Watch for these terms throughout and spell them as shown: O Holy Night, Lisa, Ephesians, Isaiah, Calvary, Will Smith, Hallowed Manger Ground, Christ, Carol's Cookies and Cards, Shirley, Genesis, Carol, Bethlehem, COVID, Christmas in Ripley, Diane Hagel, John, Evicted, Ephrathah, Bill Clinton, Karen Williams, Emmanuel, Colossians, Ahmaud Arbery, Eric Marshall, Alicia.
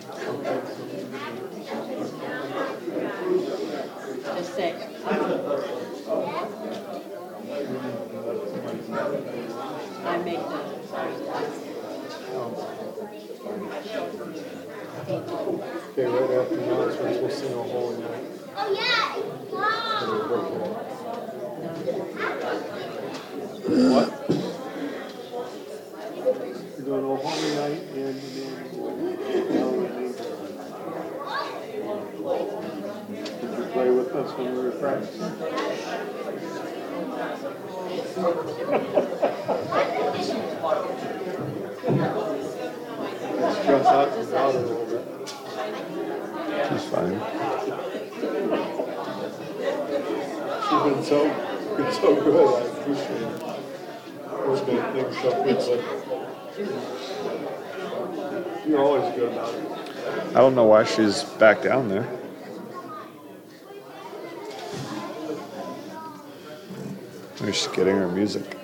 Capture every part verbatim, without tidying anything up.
Just say. I make the. Okay, right after announcements, we'll sing O Holy Night. Oh yeah! Wow! What? We're doing O Holy Night and then. Did you play with us when we were practicing? Stress out and down a little bit. She's fine. She's been so, been so good. I appreciate it. Always been things so good, but you're always good about it. I don't know why she's back down there. Maybe she's getting her music.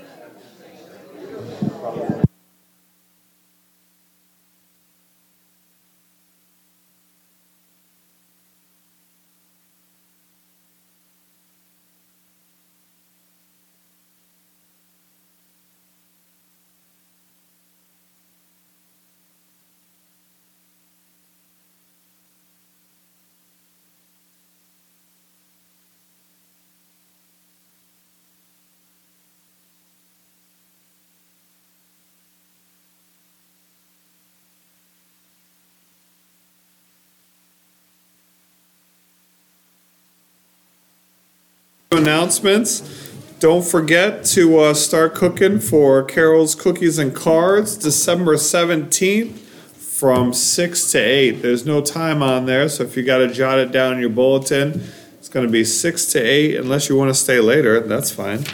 Announcements. Don't forget to uh, start cooking for Carol's Cookies and Cards December seventeenth from six to eight. There's no time on there, so if you got to jot it down in your bulletin, it's going to be six to eight unless you want to stay later. That's fine.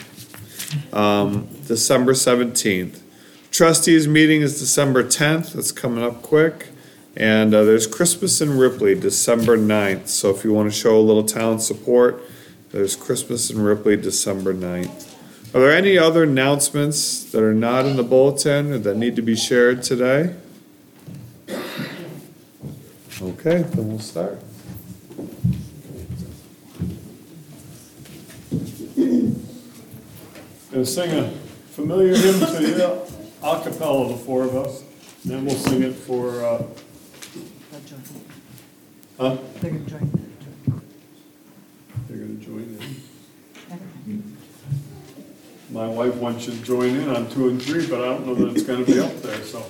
Um, December seventeenth. Trustees meeting is December tenth. That's coming up quick. And uh, there's Christmas in Ripley December ninth. So if you want to show a little town support, there's Christmas in Ripley, December ninth. Are there any other announcements that are not in the bulletin or that need to be shared today? Okay, then we'll start. I'm going to sing a familiar hymn to you, a cappella, the four of us, and then we'll sing it for... Uh, huh? They're going to join me. They're going to join in. My wife wants you to join in on two and three, but I don't know that it's going to be up there. So,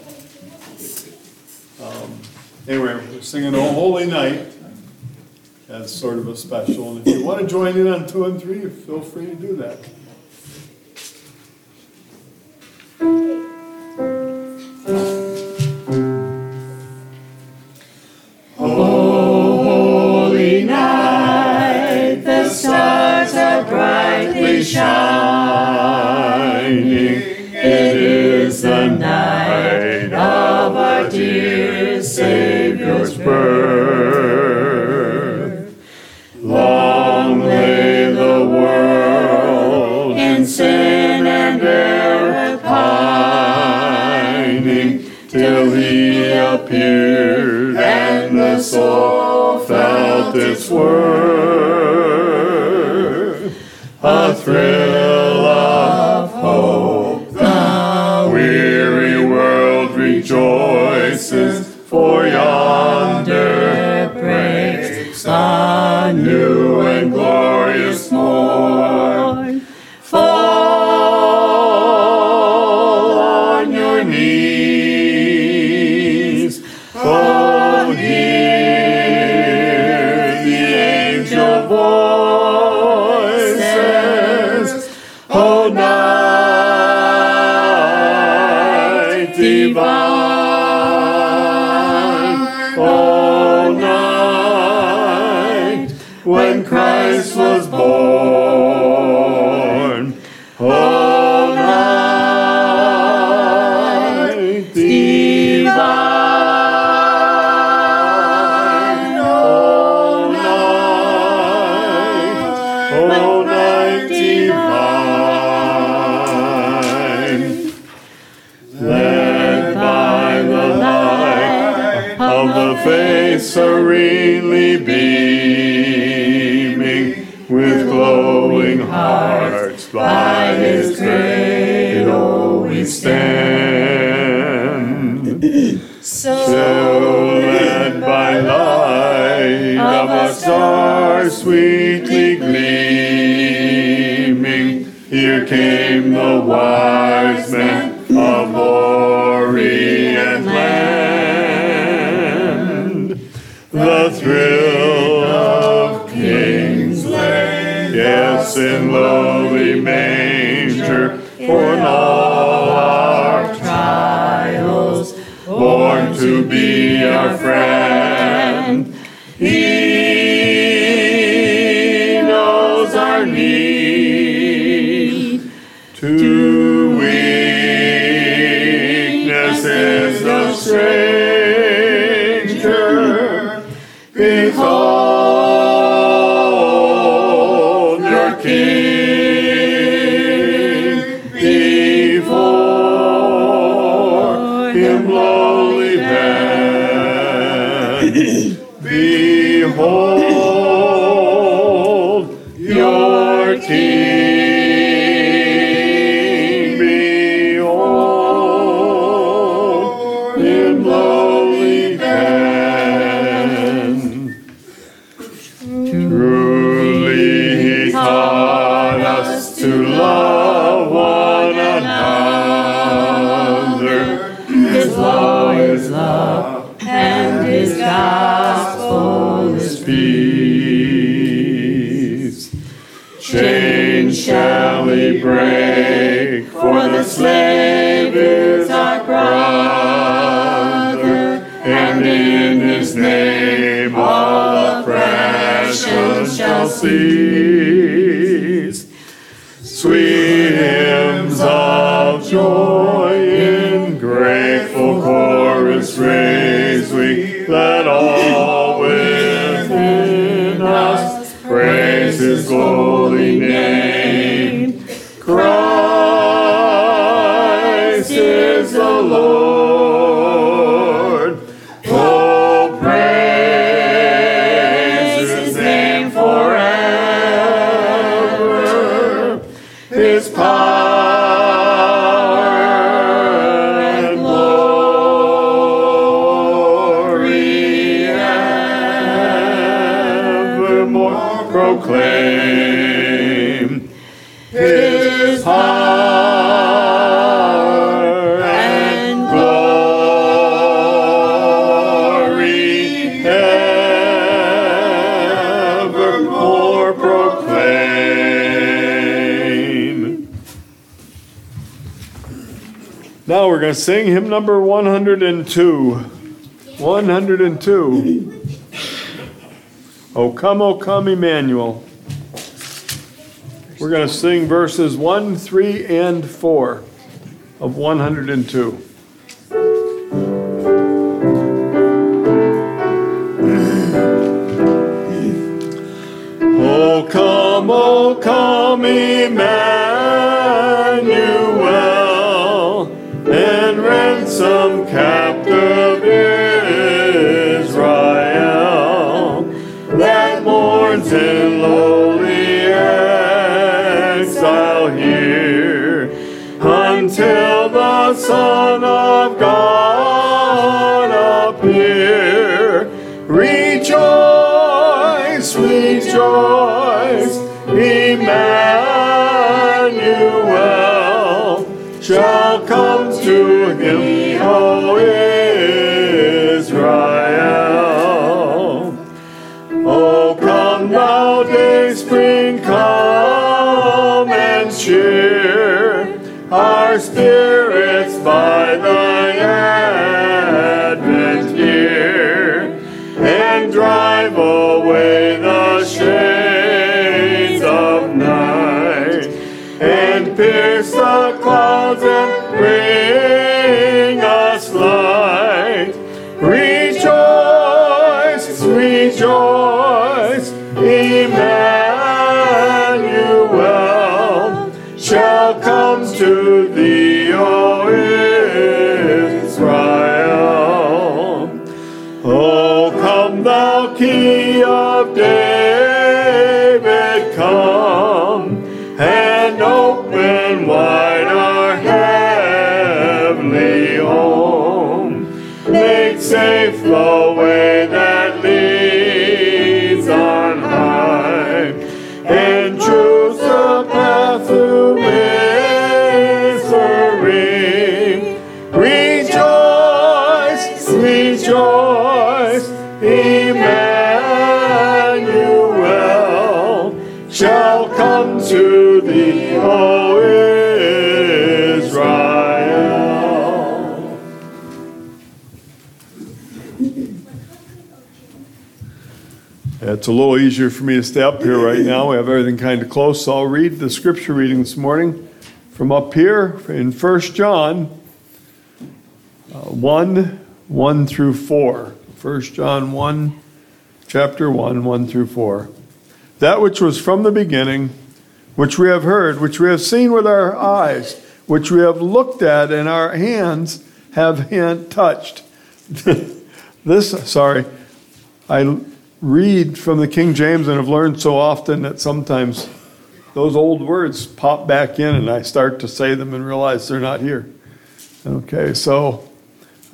um, anyway, we're singing O Holy Night as sort of a special. And if you want to join in on two and three, feel free to do that. Shining, it is the night of our dear Savior's birth. Long lay the world in sin and error pining, till He appeared and the soul felt its worth. A thrill for yonder breaks a new and glorious morn. Fall on your knees, oh, hear the angel voices, O night divine. When Christ was born, O night divine, O night, O night divine, led by the light of the face serenely beaming, with glowing hearts by His cradle we stand. So led by light of a star sweetly gleaming, here came the wise men of glory and land. The thrill of kings lay, yes, in lowly manger, for in all our trials, born to be our friend. He knows our need to is the stranger. Behold your King, before Him lowly bend. Behold your King. Shall he break, for the slave is our brother, and in His name all oppression shall cease. Sweet hymns of joy in grateful chorus raise we, let all within us praise His holy name. Lord, oh, praise His name forever, His power and glory evermore proclaim His power. Now we're going to sing hymn number one hundred two. one hundred two. O come, O come, Emmanuel. We're going to sing verses one, three, and four of one hundred two. O come, O come, Emmanuel. Some captive Israel that mourns in lowly exile here until the Son of God appear. Rejoice, rejoice, Emmanuel shall come to him. O Israel, O come thou day spring, come and cheer our spirits by thy advent here, and drive away the shades of night, and pierce the clouds and bring. Rejoice, Emmanuel shall come to thee, O O come thou King of David, come and open wide our heavenly home. Make safe the way that leads on high, and choose the path through misery. Rejoice, rejoice, Emmanuel shall come to thee, O Israel. It's a little easier for me to stay up here right now. We have everything kind of close, so I'll read the scripture reading this morning from up here in First John uh, one, one through four. First John one, chapter one, one through four. That which was from the beginning, which we have heard, which we have seen with our eyes, which we have looked at, and our hands have hand touched. This, sorry, I read from the King James and have learned so often that sometimes those old words pop back in and I start to say them and realize they're not here. Okay, so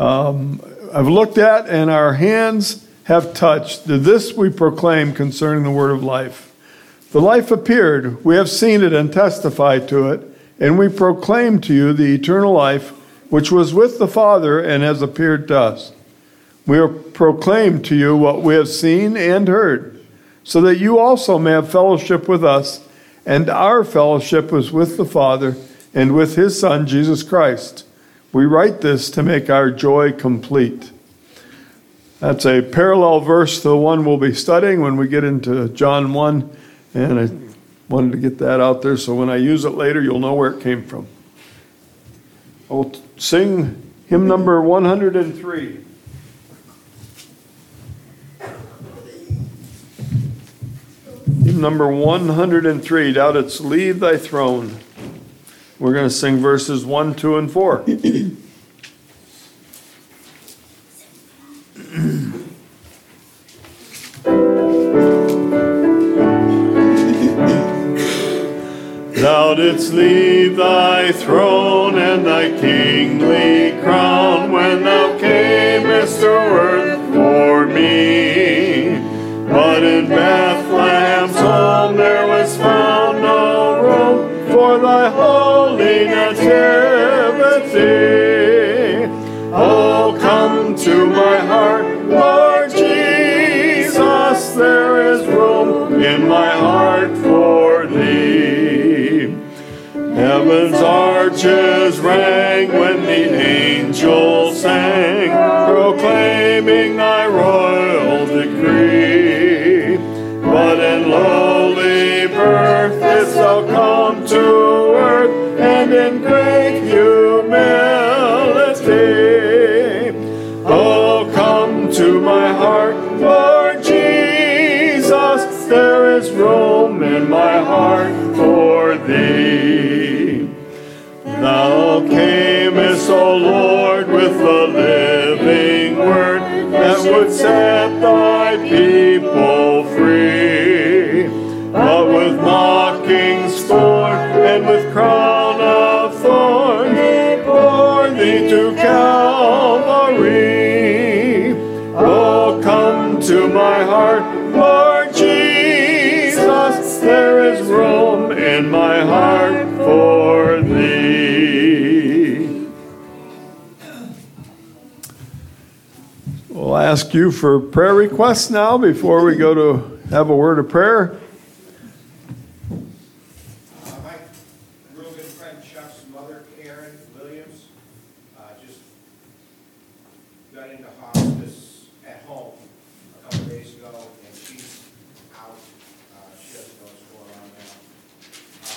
um, I've looked at and our hands have touched. This we proclaim concerning the word of life. The life appeared, we have seen it and testify to it, and we proclaim to you the eternal life which was with the Father and has appeared to us. We proclaim to you what we have seen and heard, so that you also may have fellowship with us, and our fellowship is with the Father and with his Son, Jesus Christ. We write this to make our joy complete. That's a parallel verse to the one we'll be studying when we get into John one. And I wanted to get that out there so when I use it later, you'll know where it came from. I will sing hymn number one hundred three. Hymn number one hundred three, Doubt It's Leave Thy Throne. We're going to sing verses one, two, and four. Thou didst leave thy throne and thy kingly crown when thou camest to earth for me. But in Bethlehem's home there was found no room for thy holy nativity. Oh, come to my heart, Lord Jesus, there is room in my heart for thee. Heaven's arches rang when the angels sang, proclaiming thy royal decree. But in lowly birth didst thou come to earth, and in great humility. Oh, come to my heart, Lord Jesus, there is room in my heart for thee. Thou camest, O Lord, with the living word that would set thy people free. But with mocking scorn and with crown of thorns, they bore thee to Calvary. Oh, come to my heart, Lord Jesus, there is room in my heart for thee. We'll ask you for prayer requests now before we go to have a word of prayer. Uh, my real good friend Chuck's mother, Karen Williams, uh, just got into hospice at home a couple days ago, and she's out. Uh, she doesn't know what's going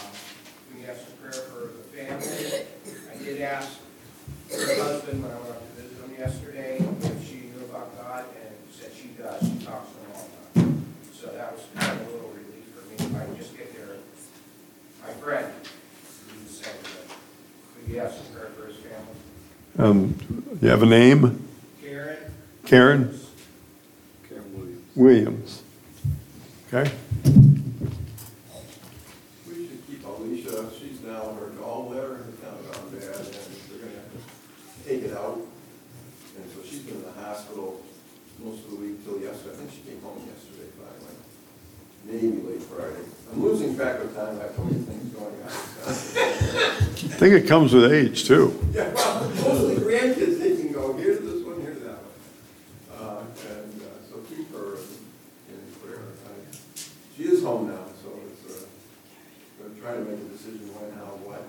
on now. Um, we asked for prayer for the family. I did ask her husband when I went up to visit him yesterday. Uh, she talks a long time. So that was kind of a little relief for me. If I could just get there, my friend, he said that. Could you ask some prayer for his family? Um, you have a name? Karen. Karen. Williams. Okay? We should keep Alicia. She's now, her gallbladder has kind of gone bad, and they're going to have to take it out. And so she's been in the hospital most of the week till yesterday. I think she came home yesterday, finally. Maybe late Friday. I'm losing track of time. I have so many things going on. I think it comes with age, too. Yeah, well, mostly grandkids, they can go, here's this one, here's that one. Uh, and uh, so keep her in prayer. She is home now, so it's, uh, we're going to try to make a decision when, how, what.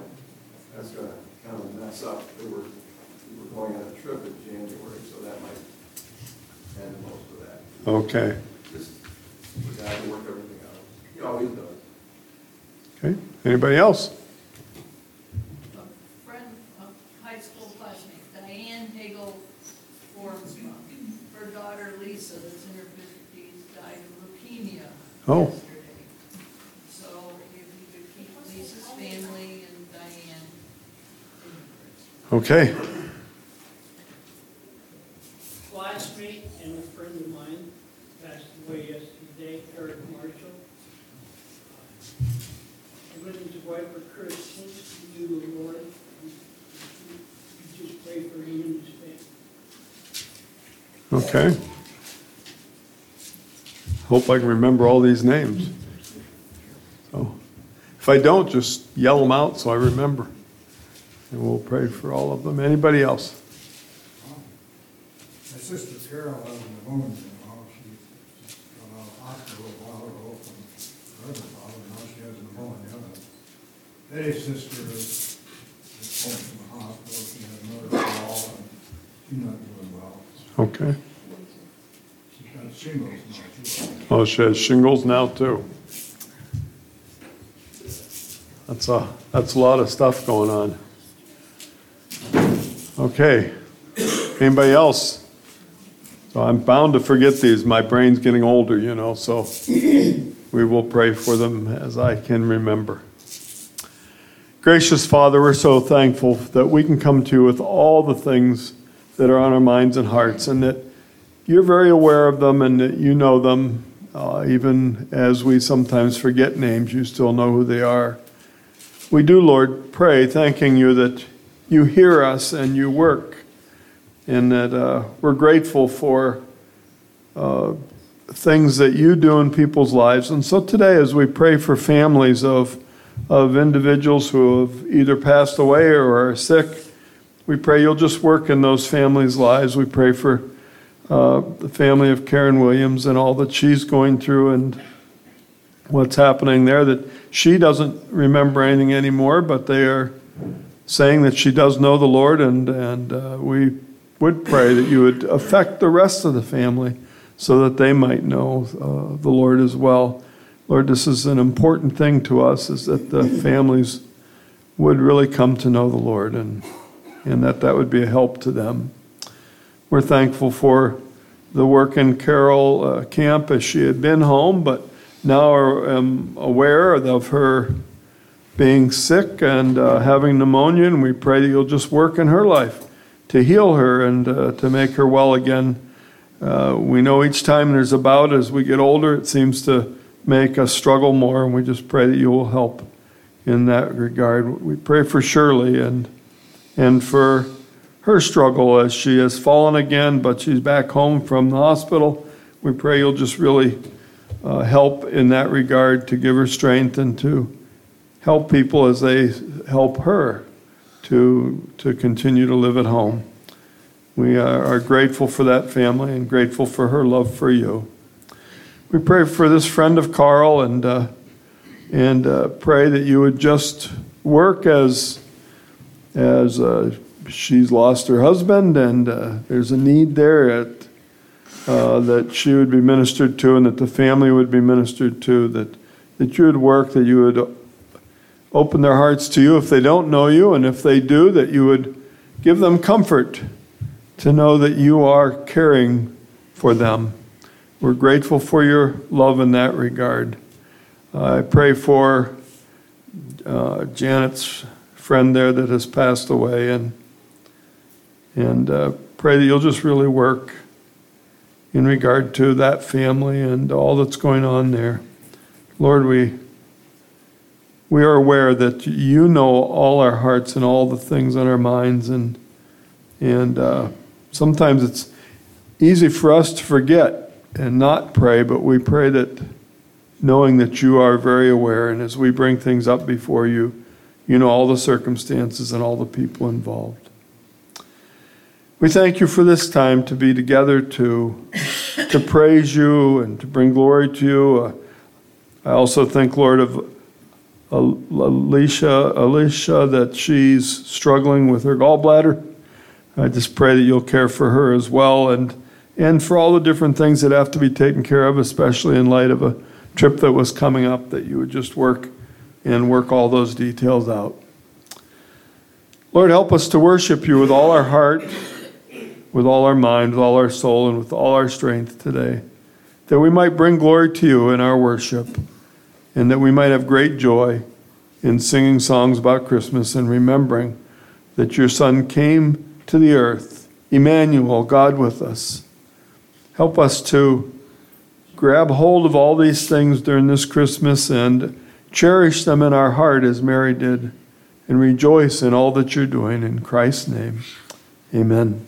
That's going to kind of mess up. We were, we were going on a trip in January, so that might end most of that. Okay. Just, we got to work everything out. He always does. Okay. Anybody else? A friend of high school classmate, Diane Hagel, forms her daughter Lisa, that's in her fifties, died of leukemia. Oh. Okay. Wide Street and a friend of mine passed away yesterday, Eric Marshall. I went into White for Christmas to do the Lord. You just pray for him and his family. Okay. Hope I can remember all these names. So, if I don't, just yell them out so I remember. And we'll pray for all of them. Anybody else? Um, my sister Carol has a woman's in-law. She got out of the hospital a while ago from her other father. Now she has a pneumonia. Betty's sister is home from the hospital. She had another fall, and she's not doing well. Okay. She's got shingles now, too. Oh, she has shingles now, too. That's a, that's a lot of stuff going on. Okay. Anybody else? So I'm bound to forget these. My brain's getting older, you know, so we will pray for them as I can remember. Gracious Father, we're so thankful that we can come to you with all the things that are on our minds and hearts, and that you're very aware of them and that you know them. Uh, even as we sometimes forget names, you still know who they are. We do, Lord, pray, thanking you that you hear us and you work, and that uh, we're grateful for uh, things that you do in people's lives. And so today, as we pray for families of, of individuals who have either passed away or are sick, we pray you'll just work in those families' lives. We pray for uh, the family of Karen Williams and all that she's going through and what's happening there, that she doesn't remember anything anymore, but they are saying that she does know the Lord, and, and uh, we would pray that you would affect the rest of the family so that they might know uh, the Lord as well. Lord, this is an important thing to us, is that the families would really come to know the Lord, and, and that that would be a help to them. We're thankful for the work in Carol uh, camp, as she had been home, but now I'm aware of her being sick and uh, having pneumonia, and we pray that you'll just work in her life to heal her and uh, to make her well again. Uh, we know each time there's a bout, as we get older, it seems to make us struggle more, and we just pray that you will help in that regard. We pray for Shirley and and for her struggle as she has fallen again, but she's back home from the hospital. We pray you'll just really uh, help in that regard, to give her strength and to help people as they help her to to continue to live at home. We are, are grateful for that family and grateful for her love for you. We pray for this friend of Carl and uh, and uh, pray that you would just work as as uh, she's lost her husband, and uh, there's a need there at, uh, that she would be ministered to, and that the family would be ministered to, that, that you would work, that you would open their hearts to you if they don't know you, and if they do, that you would give them comfort to know that you are caring for them. We're grateful for your love in that regard. Uh, I pray for uh, Janet's friend there that has passed away, and and uh, pray that you'll just really work in regard to that family and all that's going on there. Lord, we we are aware that you know all our hearts and all the things on our minds, and and uh, sometimes it's easy for us to forget and not pray, but we pray that knowing that you are very aware, and as we bring things up before you, you know all the circumstances and all the people involved. We thank you for this time to be together to, to praise you and to bring glory to you. Uh, I also think, Lord, of Alicia, Alicia, that she's struggling with her gallbladder. I just pray that you'll care for her as well, and and for all the different things that have to be taken care of, especially in light of a trip that was coming up, that you would just work and work all those details out. Lord, help us to worship you with all our heart, with all our mind, with all our soul, and with all our strength today, that we might bring glory to you in our worship, and that we might have great joy in singing songs about Christmas and remembering that your Son came to the earth, Emmanuel, God with us. Help us to grab hold of all these things during this Christmas and cherish them in our heart as Mary did, and rejoice in all that you're doing. In Christ's name, amen.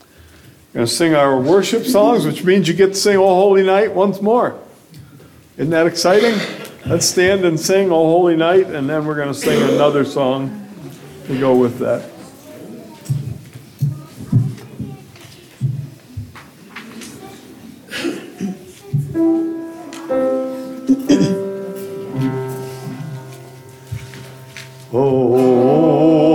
We're going to sing our worship songs, which means you get to sing O Holy Night once more. Isn't that exciting? Let's stand and sing O Holy Night, and then we're going to sing another song to go with that. Oh,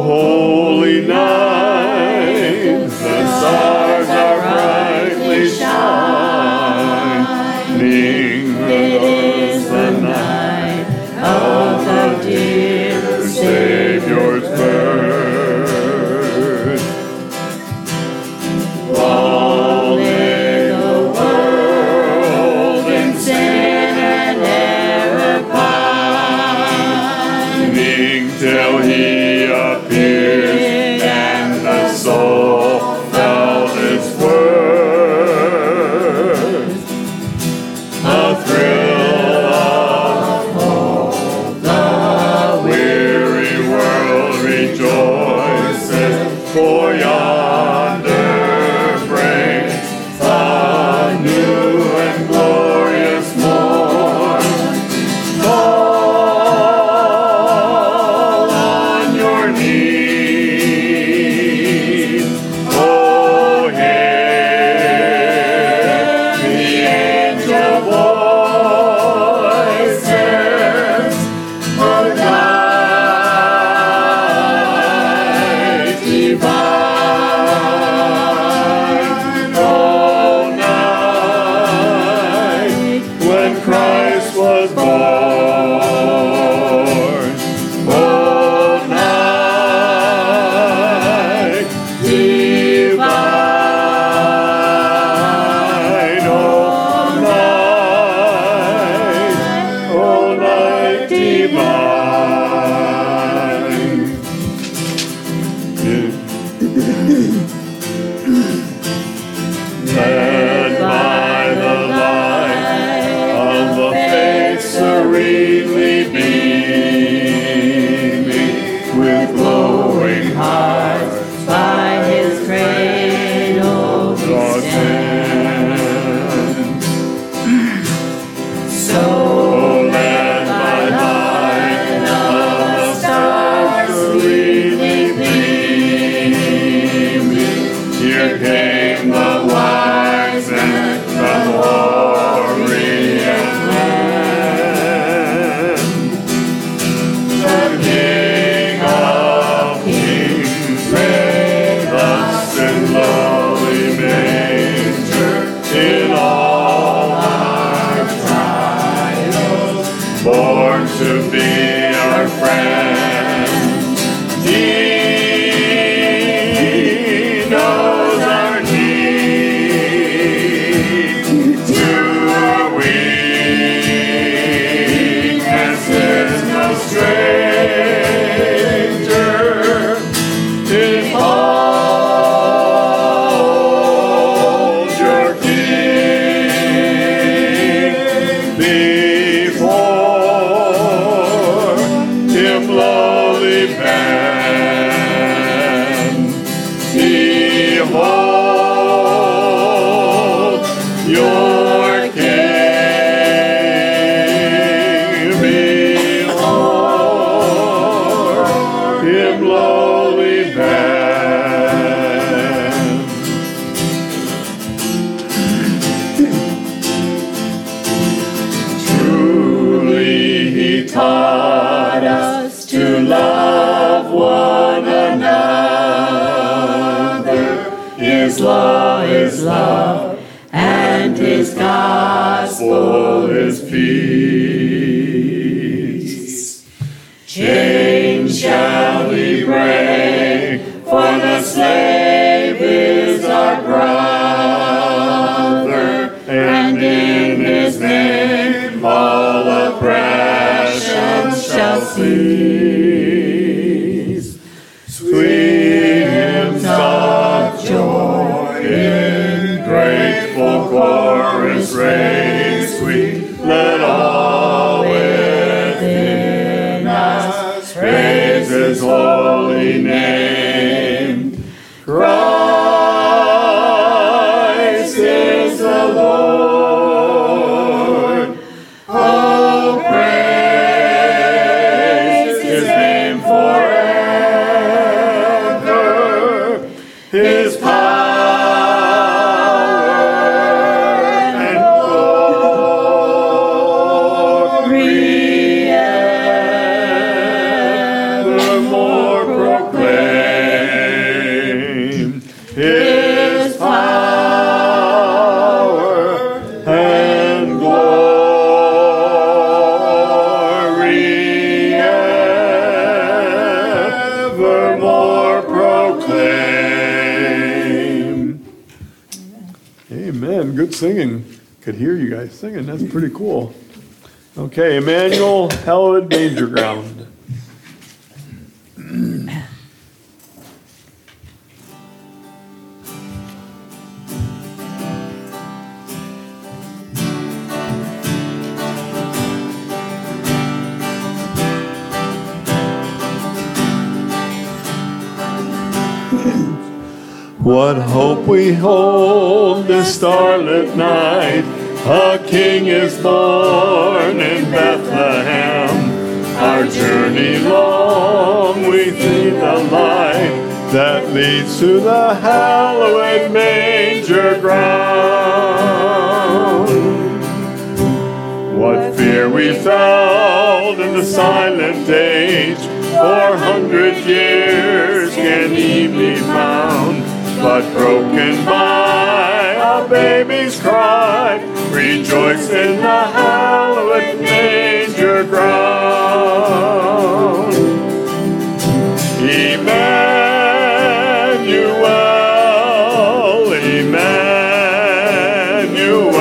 holy night, the stars are brightly shining. It is the night of the dear Savior's birth. His gospel is peace. Chains shall we break, for the slave is our brother, and in His name all oppression shall cease. Sweet hymns of joy in grateful chorus raise, sweet, let all within us praise His holy name. Christ is the Lord, oh praise His name forever. His singing, could hear you guys singing. That's pretty cool. Okay, Emmanuel, Hallowed Manger Ground. What hope we hold this starlit night, a King is born in Bethlehem. Our journey long we see the light that leads to the hallowed manger ground. What fear we felt in the silent age, four hundred years can ye be found. But broken by a baby's cry, rejoice in the hallowed manger ground. Emmanuel, Emmanuel,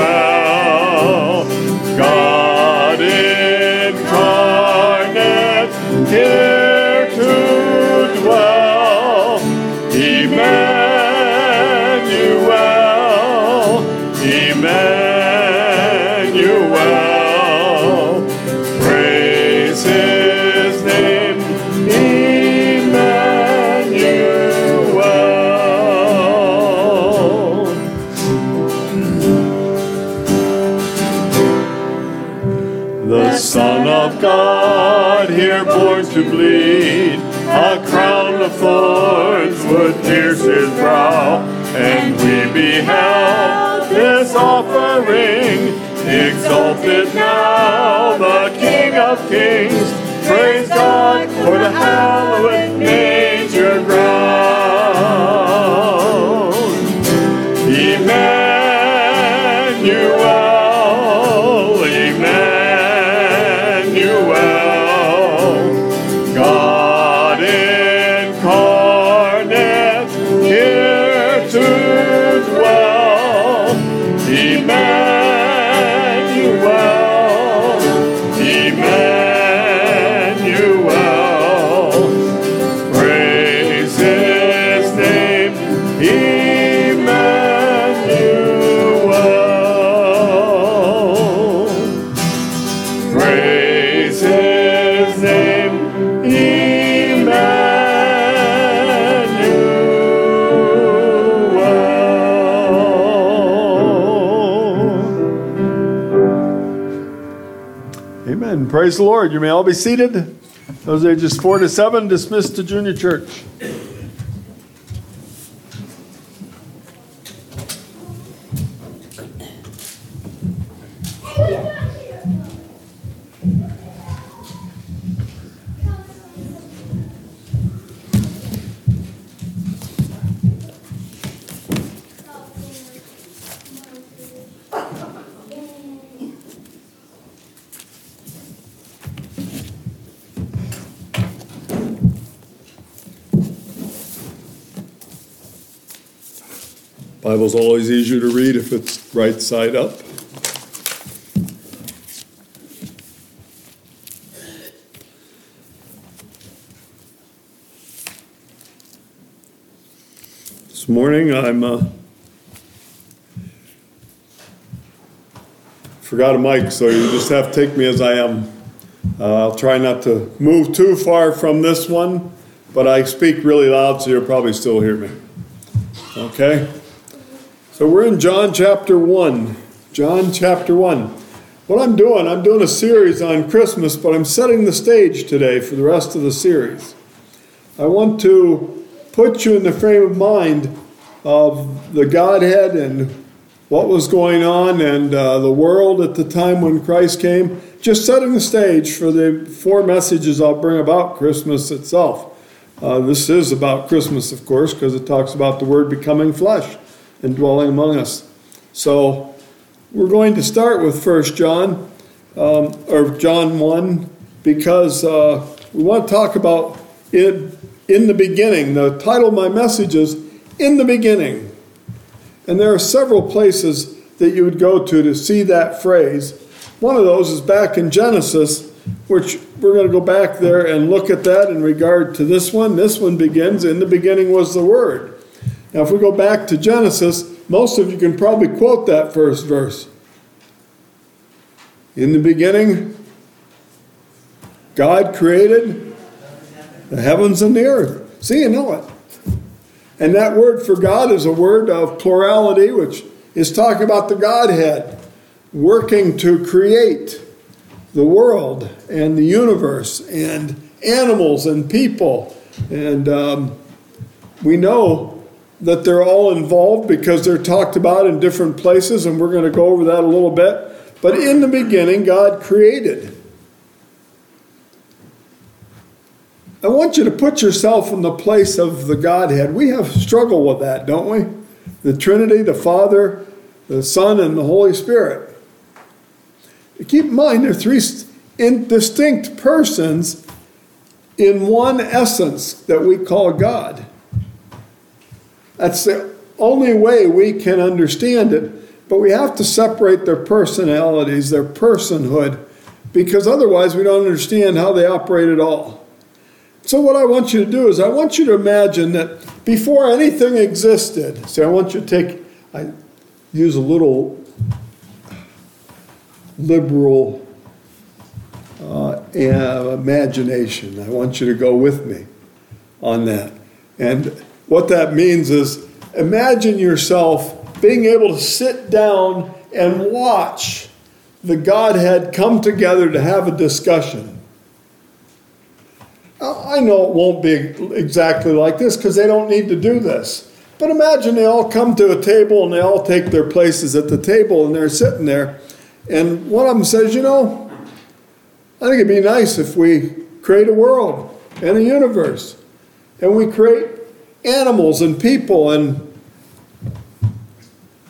God incarnate, here to dwell. Emmanuel. Emmanuel, praise His name, Emmanuel. The Son of God here born to bleed, a crown of thorns would pierce His brow, and we beheld this offering, exalted now the King of Kings. Praise God for the hallowed manger ground. Emmanuel, Emmanuel, God incarnate, here to dwell. Emmanuel, Emmanuel, praise His name, Emmanuel, praise His name, Emmanuel. Amen. Praise the Lord. You may all be seated. Those ages four to seven, dismissed to junior church. Bible's always easier to read if it's right side up. This morning I'm uh, forgot a mic, so you just have to take me as I am. Uh, I'll try not to move too far from this one, but I speak really loud, so you'll probably still hear me. Okay? So we're in John chapter one. John chapter one. What I'm doing, I'm doing a series on Christmas, but I'm setting the stage today for the rest of the series. I want to put you in the frame of mind of the Godhead and what was going on and uh, the world at the time when Christ came. Just setting the stage for the four messages I'll bring about Christmas itself. Uh, this is about Christmas, of course, because it talks about the Word becoming flesh and dwelling among us. So we're going to start with First John, um, or John one, because uh, we want to talk about it in the beginning. The title of my message is In the Beginning. And there are several places that you would go to to see that phrase. One of those is back in Genesis, which we're going to go back there and look at that in regard to this one. This one begins, in the beginning was the Word. Now, if we go back to Genesis, most of you can probably quote that first verse. In the beginning, God created the heavens and the earth. See, you know it. And that word for God is a word of plurality, which is talking about the Godhead working to create the world and the universe and animals and people. And um, we know that they're all involved because they're talked about in different places, and we're going to go over that a little bit. But in the beginning, God created. I want you to put yourself in the place of the Godhead. We have struggled with that, don't we? The Trinity, the Father, the Son, and the Holy Spirit. Keep in mind, there are three distinct persons in one essence that we call God. That's the only way we can understand it, but we have to separate their personalities, their personhood, because otherwise we don't understand how they operate at all. So what I want you to do is I want you to imagine that before anything existed, see, I want you to take, I use a little liberal uh, imagination. I want you to go with me on that. And what that means is imagine yourself being able to sit down and watch the Godhead come together to have a discussion. I know it won't be exactly like this because they don't need to do this. But imagine they all come to a table and they all take their places at the table and they're sitting there. And one of them says, you know, I think it'd be nice if we create a world and a universe. And we create animals and people and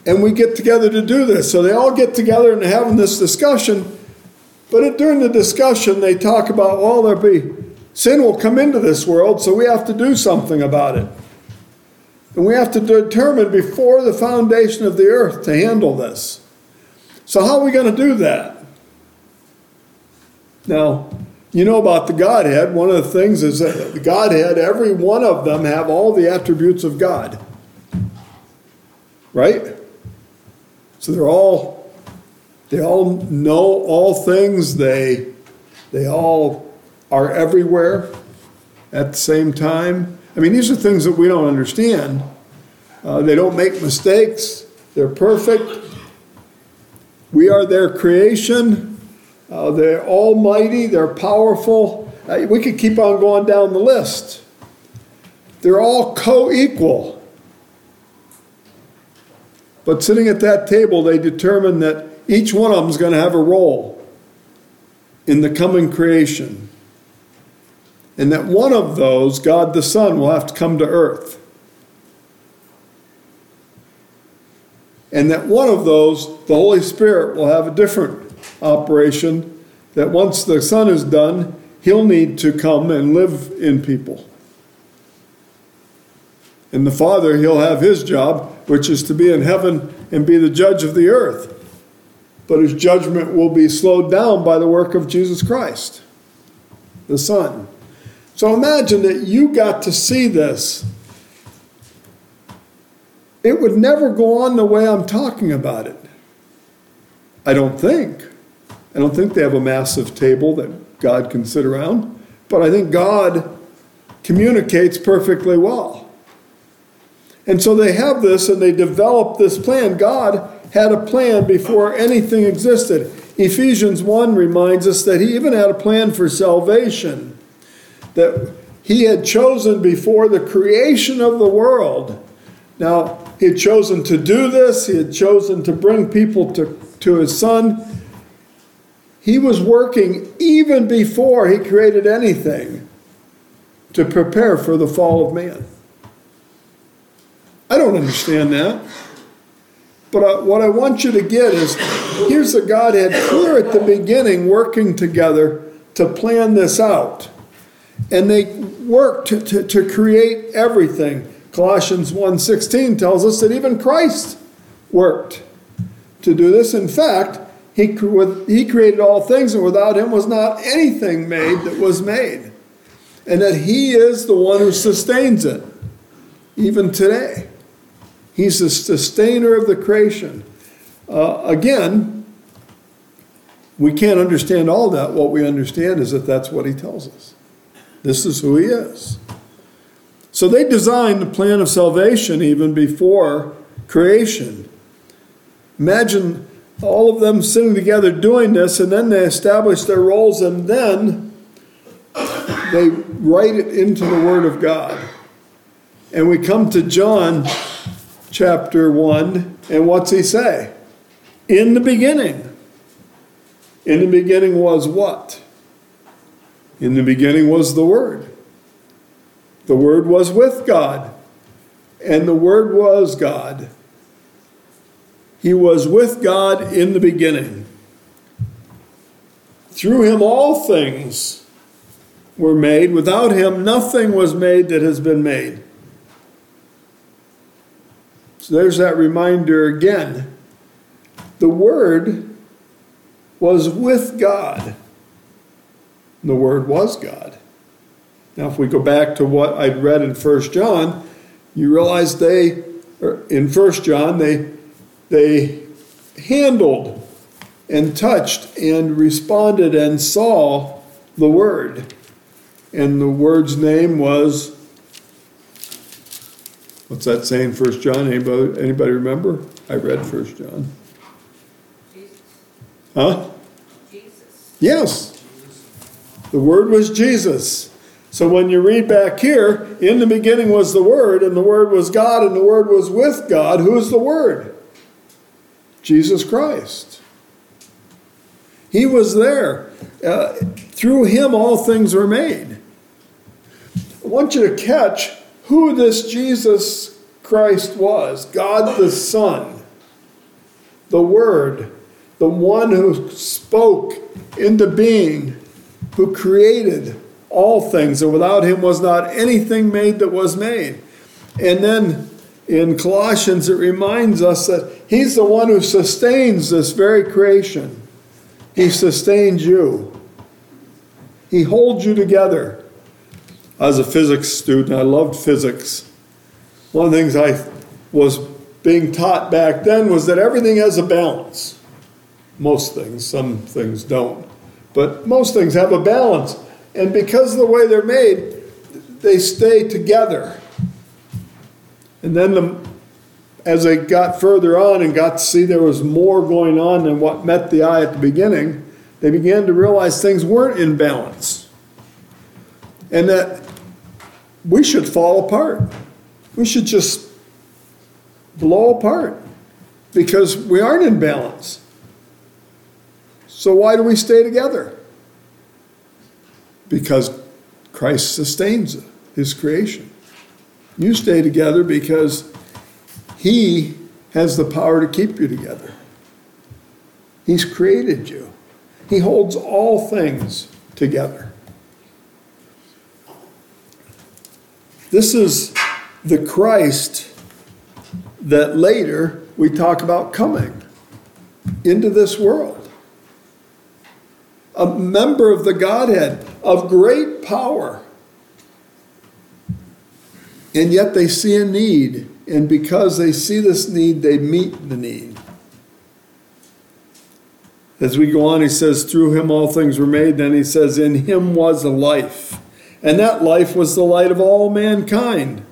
and we get together to do this. So they all get together and they're having this discussion. But it, during the discussion, they talk about, well, there'll be, sin will come into this world, so we have to do something about it. And we have to determine before the foundation of the earth to handle this. So how are we going to do that? Now, you know about the Godhead. One of the things is that the Godhead, every one of them have all the attributes of God. Right? So they're all, they all know all things. They, they all are everywhere at the same time. I mean, these are things that we don't understand. Uh, they don't make mistakes. They're perfect. We are their creation. Uh, they're almighty. They're powerful. Uh, we could keep on going down the list. They're all co-equal. But sitting at that table, they determine that each one of them is going to have a role in the coming creation. And that one of those, God the Son, will have to come to earth. And that one of those, the Holy Spirit, will have a different operation, that once the Son is done, he'll need to come and live in people. And the Father, he'll have his job, which is to be in heaven and be the judge of the earth. But his judgment will be slowed down by the work of Jesus Christ, the Son. So imagine that you got to see this. It would never go on the way I'm talking about it. I don't think. I don't think they have a massive table that God can sit around. But I think God communicates perfectly well. And so they have this and they develop this plan. God had a plan before anything existed. Ephesians one reminds us that he even had a plan for salvation, that he had chosen before the creation of the world. Now, he had chosen to do this. He had chosen to bring people to, to his Son. He was working even before he created anything to prepare for the fall of man. I don't understand that. But I, what I want you to get is, here's the Godhead clear at the beginning working together to plan this out. And they worked to, to, to create everything. Colossians one sixteen tells us that even Christ worked to do this. In fact, he, he created all things, and without him was not anything made that was made. And that he is the one who sustains it, even today. He's the sustainer of the creation. Uh, again, we can't understand all that. What we understand is that that's what he tells us. This is who he is. So they designed the plan of salvation even before creation. Imagine all of them sitting together doing this, and then they establish their roles, and then they write it into the Word of God. And we come to John chapter one, and what's he say? In the beginning. In the beginning was what? In the beginning was the Word. The Word was with God, and the Word was God. He was with God in the beginning. Through him all things were made. Without him nothing was made that has been made. So there's that reminder again. The Word was with God. The Word was God. Now, if we go back to what I'd read in First John, you realize they, or in First John, they, they handled and touched and responded and saw the Word. And the Word's name was, what's that saying, First John? Anybody, anybody remember? I read First John. Jesus. Huh? Jesus. Yes. The Word was Jesus. So when you read back here, in the beginning was the Word, and the Word was God, and the Word was with God. Who is the Word? Jesus Christ. He was there. Uh, through him all things were made. I want you to catch who this Jesus Christ was. God the Son, the Word, the one who spoke into being, who created all things, and without him was not anything made that was made. And then in Colossians it reminds us that he's the one who sustains this very creation. He sustains you. He holds you together. I was a physics student. I loved physics. One of the things I was being taught back then was that everything has a balance. Most things, some things don't. But most things have a balance. And because of the way they're made, they stay together. And then the, as they got further on and got to see there was more going on than what met the eye at the beginning, they began to realize things weren't in balance. And that we should fall apart. We should just blow apart because we aren't in balance. So why do we stay together? Because Christ sustains his creation. You stay together because he has the power to keep you together. He's created you. He holds all things together. This is the Christ that later we talk about coming into this world. A member of the Godhead of great power. And yet they see a need. And because they see this need, they meet the need. As we go on, he says, through him all things were made. Then he says, in him was life. And that life was the light of all mankind.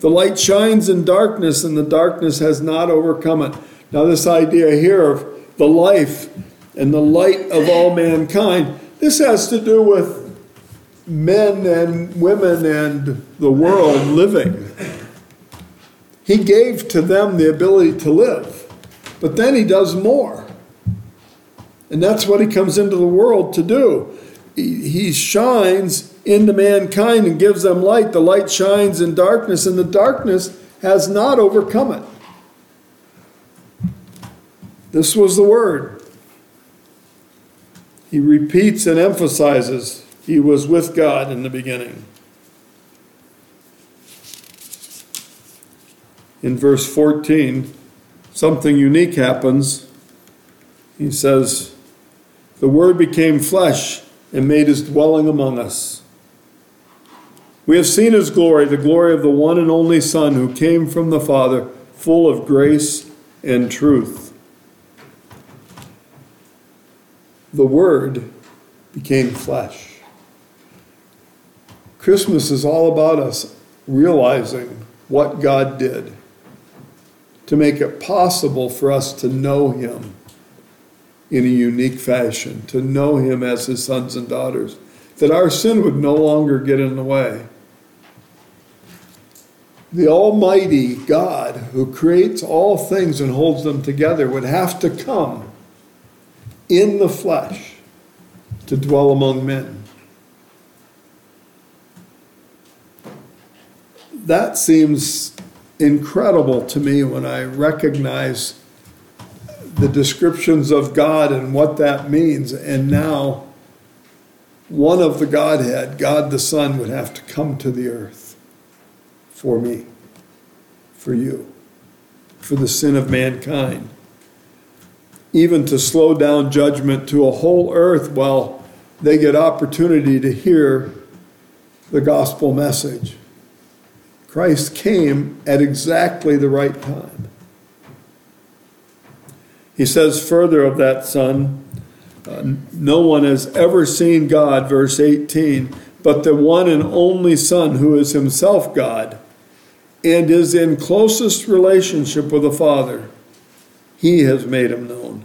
The light shines in darkness, and the darkness has not overcome it. Now this idea here of the life and the light of all mankind, this has to do with men and women and the world living. He gave to them the ability to live. But then he does more. And that's what he comes into the world to do. He shines into mankind and gives them light. The light shines in darkness, and the darkness has not overcome it. This was the word. He repeats and emphasizes he was with God in the beginning. In verse fourteen, something unique happens. He says, the word became flesh and made his dwelling among us. We have seen his glory, the glory of the one and only Son who came from the Father, full of grace and truth. The word became flesh. Christmas is all about us realizing what God did to make it possible for us to know him in a unique fashion, to know him as his sons and daughters, that our sin would no longer get in the way. The Almighty God who creates all things and holds them together would have to come in the flesh to dwell among men. That seems incredible to me when I recognize the descriptions of God and what that means. And now, one of the Godhead, God the Son, would have to come to the earth for me, for you, for the sin of mankind. Even to slow down judgment to a whole earth while they get opportunity to hear the gospel message. Christ came at exactly the right time. He says further of that Son, uh, no one has ever seen God, verse eighteen, but the one and only Son who is himself God and is in closest relationship with the Father. He has made him known.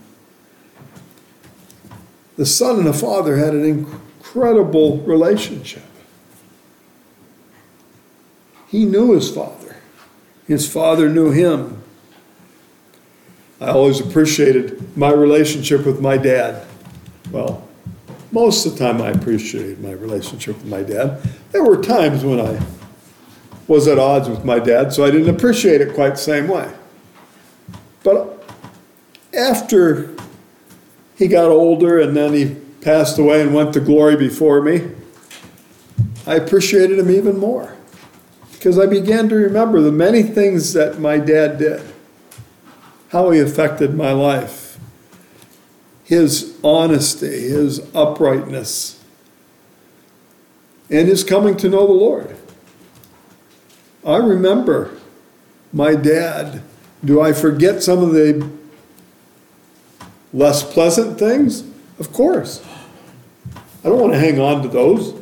The Son and the Father had an incredible relationship. He knew his Father. His Father knew him. I always appreciated my relationship with my dad. Well, most of the time I appreciated my relationship with my dad. There were times when I was at odds with my dad, so I didn't appreciate it quite the same way. But after he got older and then he passed away and went to glory before me, I appreciated him even more because I began to remember the many things that my dad did. How he affected my life, his honesty, his uprightness, and his coming to know the Lord. I remember my dad. Do I forget some of the less pleasant things? Of course. I don't want to hang on to those.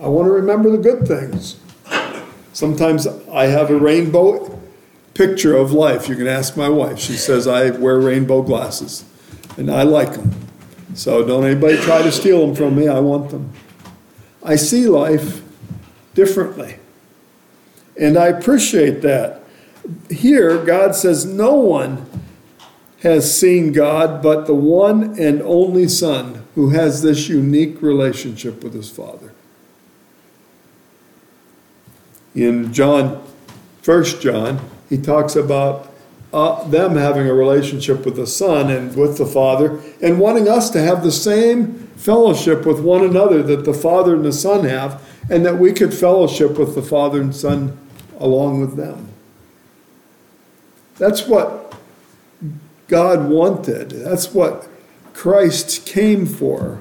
I want to remember the good things. Sometimes I have a rainbow picture of life. You can ask my wife. She says I wear rainbow glasses, and I like them. So don't anybody try to steal them from me. I want them. I see life differently, and I appreciate that. Here, God says no one has seen God but the one and only Son who has this unique relationship with his Father. In John, First John, he talks about uh, them having a relationship with the Son and with the Father and wanting us to have the same fellowship with one another that the Father and the Son have, and that we could fellowship with the Father and Son along with them. That's what God wanted. That's what Christ came for,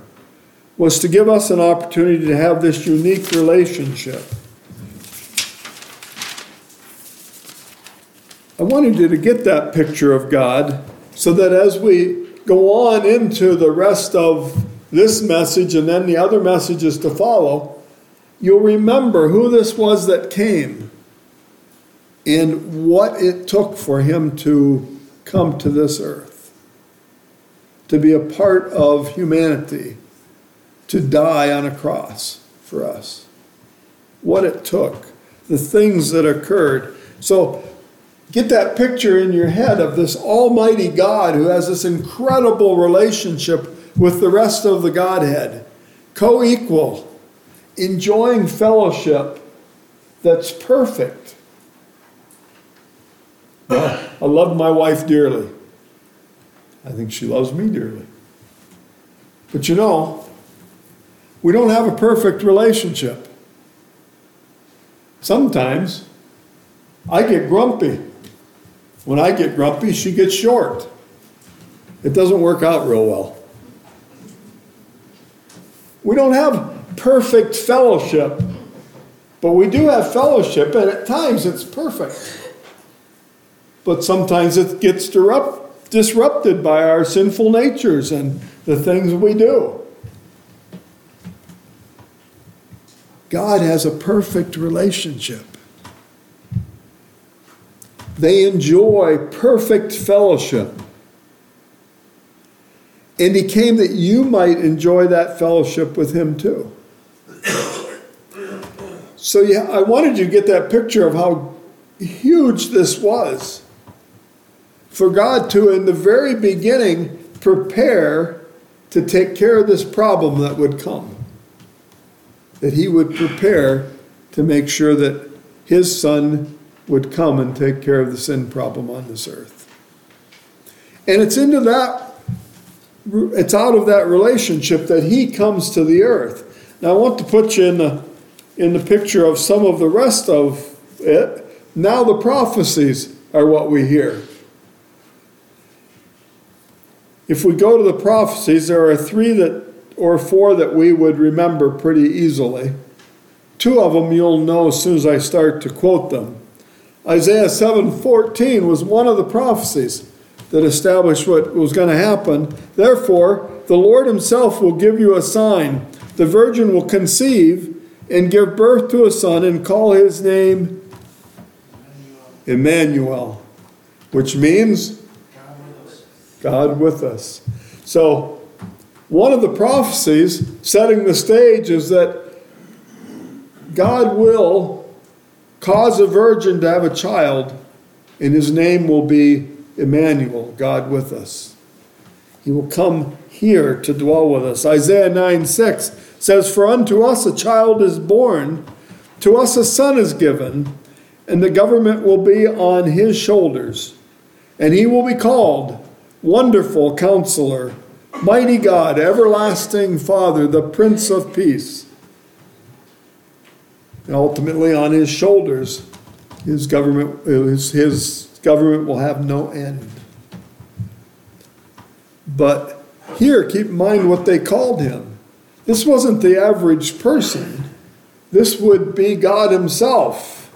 was to give us an opportunity to have this unique relationship. I wanted you to get that picture of God so that as we go on into the rest of this message and then the other messages to follow, you'll remember who this was that came and what it took for him to come to this earth, to be a part of humanity, to die on a cross for us, what it took, the things that occurred. So get that picture in your head of this almighty God who has this incredible relationship with the rest of the Godhead, co-equal, enjoying fellowship that's perfect. Well, I love my wife dearly. I think she loves me dearly. But you know, we don't have a perfect relationship. Sometimes I get grumpy. When I get grumpy, she gets short. It doesn't work out real well. We don't have perfect fellowship, but we do have fellowship, and at times it's perfect. But sometimes it gets disrupt, disrupted by our sinful natures and the things we do. God has a perfect relationship. They enjoy perfect fellowship. And he came that you might enjoy that fellowship with him too. So yeah, I wanted you to get that picture of how huge this was. For God to, in the very beginning, prepare to take care of this problem that would come. That he would prepare to make sure that his son would come and take care of the sin problem on this earth. And it's into that, it's out of that relationship that he comes to the earth. Now I want to put you in the, in the picture of some of the rest of it. Now the prophecies are what we hear. If we go to the prophecies, there are three that, or four that we would remember pretty easily. Two of them you'll know as soon as I start to quote them. Isaiah seven fourteen was one of the prophecies that established what was going to happen. Therefore, the Lord himself will give you a sign. The virgin will conceive and give birth to a son and call his name Emmanuel, which means God with us. So one of the prophecies setting the stage is that God will cause a virgin to have a child, and his name will be Emmanuel, God with us. He will come here to dwell with us. Isaiah nine six says, "For unto us a child is born, to us a son is given, and the government will be on his shoulders. And he will be called Wonderful Counselor, Mighty God, Everlasting Father, the Prince of Peace." And ultimately on his shoulders, his government, his, his government will have no end. But here, keep in mind what they called him. This wasn't the average person. This would be God himself.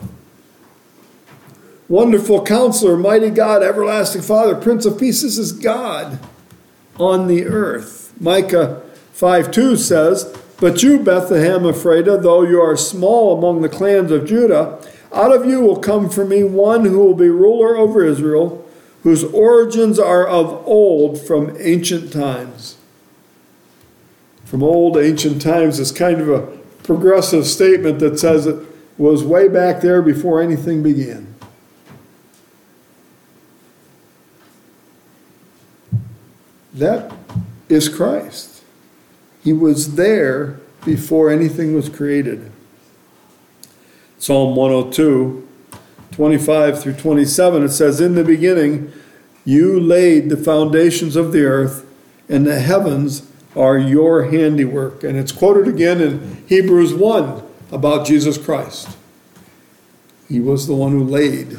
Wonderful Counselor, Mighty God, Everlasting Father, Prince of Peace. This is God on the earth. Micah five two says, "But you, Bethlehem Ephrathah, though you are small among the clans of Judah, out of you will come for me one who will be ruler over Israel, whose origins are of old, from ancient times." From old, ancient times is kind of a progressive statement that says it was way back there before anything began. That is Christ. He was there before anything was created. Psalm one oh two, twenty-five through twenty-seven, it says, "In the beginning you laid the foundations of the earth, and the heavens are your handiwork." And it's quoted again in Hebrews one about Jesus Christ. He was the one who laid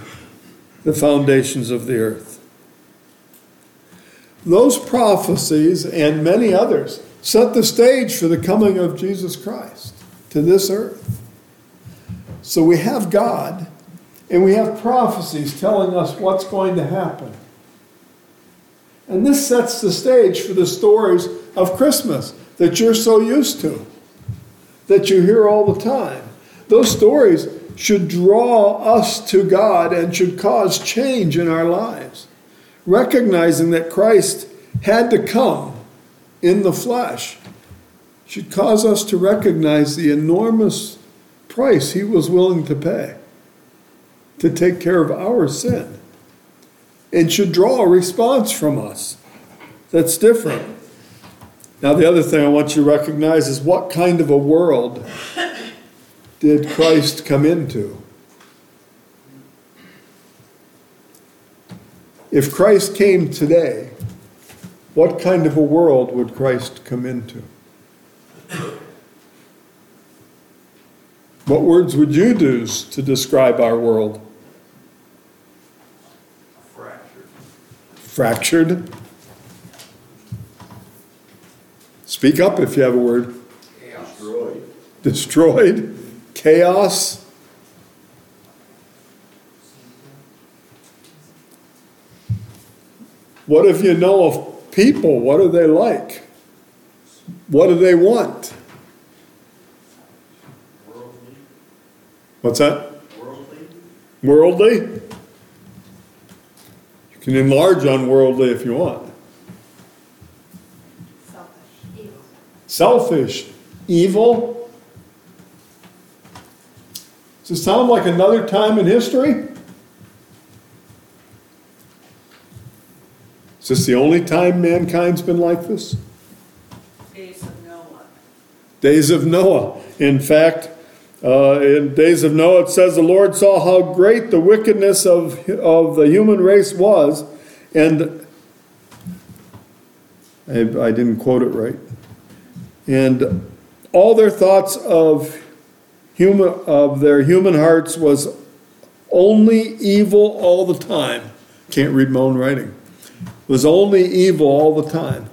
the foundations of the earth. Those prophecies and many others set the stage for the coming of Jesus Christ to this earth. So we have God, and we have prophecies telling us what's going to happen. And this sets the stage for the stories of Christmas that you're so used to, that you hear all the time. Those stories should draw us to God and should cause change in our lives, recognizing that Christ had to come in the flesh should cause us to recognize the enormous price he was willing to pay to take care of our sin, and should draw a response from us that's different. Now, the other thing I want you to recognize is what kind of a world did Christ come into? If Christ came today, what kind of a world would Christ come into? What words would you use to describe our world? Fractured. Fractured? Speak up if you have a word. Chaos. Destroyed. Destroyed? Chaos? What if you know of people? What are they like? What do they want? Worldly. What's that? Worldly. Worldly? You can enlarge on worldly if you want. Selfish. Evil. Selfish. Evil? Does it sound like another time in history? Is this the only time mankind's been like this? Days of Noah. Days of Noah. In fact, uh, in days of Noah, it says the Lord saw how great the wickedness of, of the human race was. And I, I didn't quote it right. And all their thoughts of, human, of their human hearts was only evil all the time. Can't read my own writing. Was only evil all the time.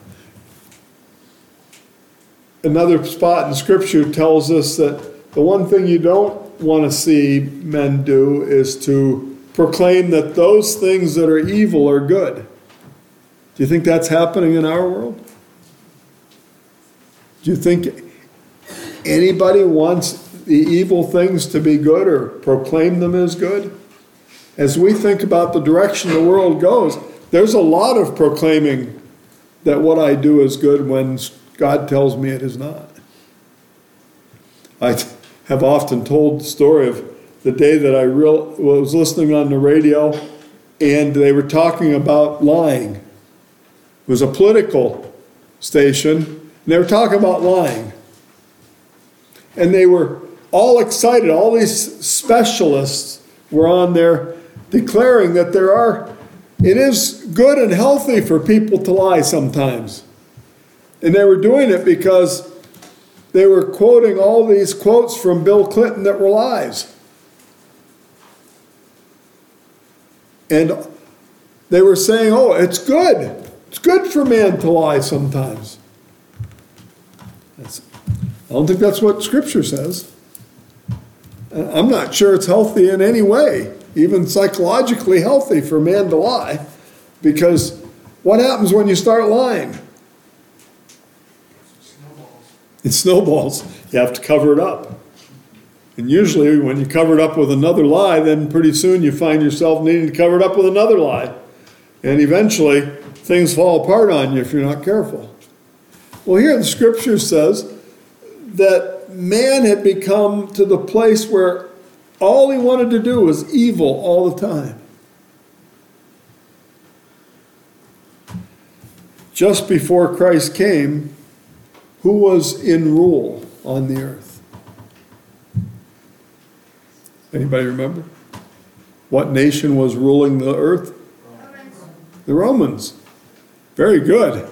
Another spot in Scripture tells us that the one thing you don't want to see men do is to proclaim that those things that are evil are good. Do you think that's happening in our world? Do you think anybody wants the evil things to be good or proclaim them as good? As we think about the direction the world goes, there's a lot of proclaiming that what I do is good when God tells me it is not. I have often told the story of the day that I real, was listening on the radio and they were talking about lying. It was a political station and they were talking about lying. And they were all excited. All these specialists were on there declaring that there are It is good and healthy for people to lie sometimes. And they were doing it because they were quoting all these quotes from Bill Clinton that were lies. And they were saying, oh, it's good. It's good for man to lie sometimes. That's, I don't think that's what Scripture says. I'm not sure it's healthy in any way. Even psychologically healthy for man to lie, because what happens when you start lying? It snowballs. You have to cover it up. And usually when you cover it up with another lie, then pretty soon you find yourself needing to cover it up with another lie. And eventually things fall apart on you if you're not careful. Well, here the Scripture says that man had become to the place where all he wanted to do was evil all the time. Just before Christ came, who was in rule on the earth? Anybody remember? What nation was ruling the earth? Romans. The Romans. Very good.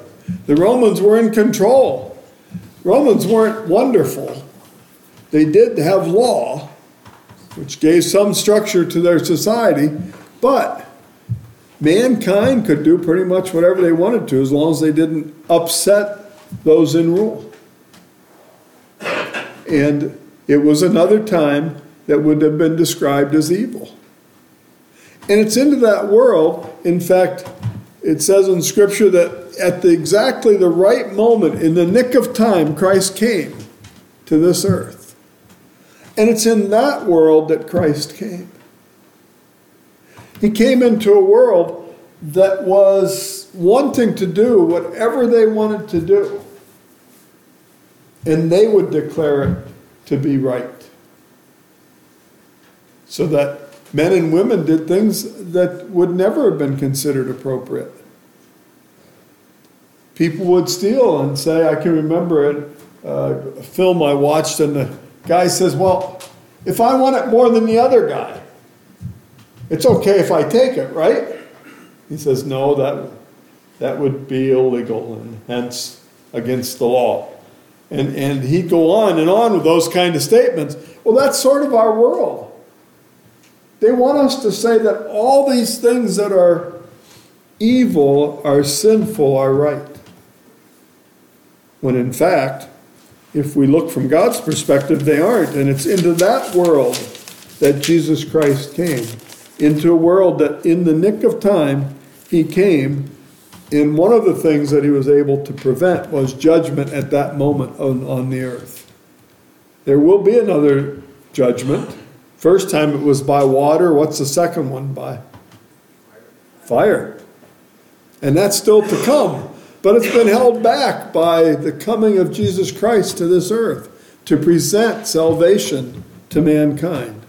The Romans were in control. Romans weren't wonderful. They did have law. which gave some structure to their society, but mankind could do pretty much whatever they wanted to as long as they didn't upset those in rule. And it was another time that would have been described as evil. And it's into that world, in fact, it says in Scripture that at the, exactly the right moment, in the nick of time, Christ came to this earth. And it's in that world that Christ came. He came into a world that was wanting to do whatever they wanted to do. And they would declare it to be right. So that men and women did things that would never have been considered appropriate. People would steal and say, I can remember it, uh, a film I watched, and the guy says, well, if I want it more than the other guy, it's okay if I take it, right? He says, no, that, that would be illegal and hence against the law. And, and he'd go on and on with those kind of statements. Well, that's sort of our world. They want us to say that all these things that are evil, are sinful, are right. When in fact, if we look from God's perspective, they aren't. And it's into that world that Jesus Christ came. Into a world that in the nick of time, he came. And one of the things that he was able to prevent was judgment at that moment on, on the earth. There will be another judgment. First time it was by water. What's the second one by? Fire. Fire. And that's still to come. But it's been held back by the coming of Jesus Christ to this earth to present salvation to mankind.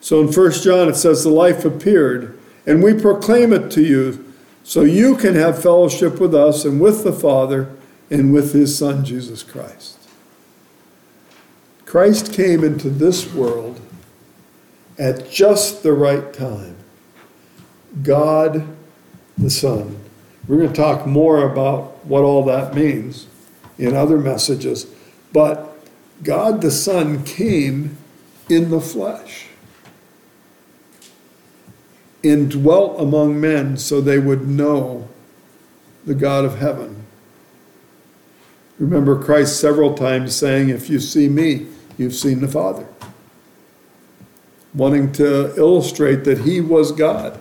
So in First John it says, the life appeared, and we proclaim it to you, so you can have fellowship with us and with the Father and with his Son, Jesus Christ. Christ came into this world at just the right time. God the Son. We're going to talk more about what all that means in other messages. But God the Son came in the flesh and dwelt among men so they would know the God of heaven. Remember Christ several times saying, if you see me, you've seen the Father. Wanting to illustrate that he was God.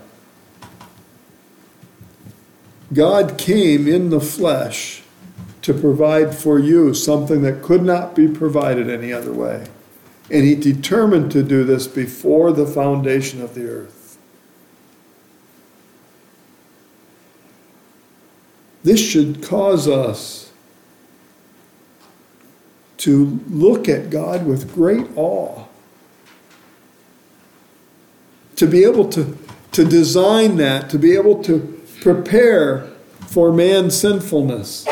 God came in the flesh to provide for you something that could not be provided any other way. And he determined to do this before the foundation of the earth. This should cause us to look at God with great awe. To be able to, to design that, to be able to prepare for man's sinfulness.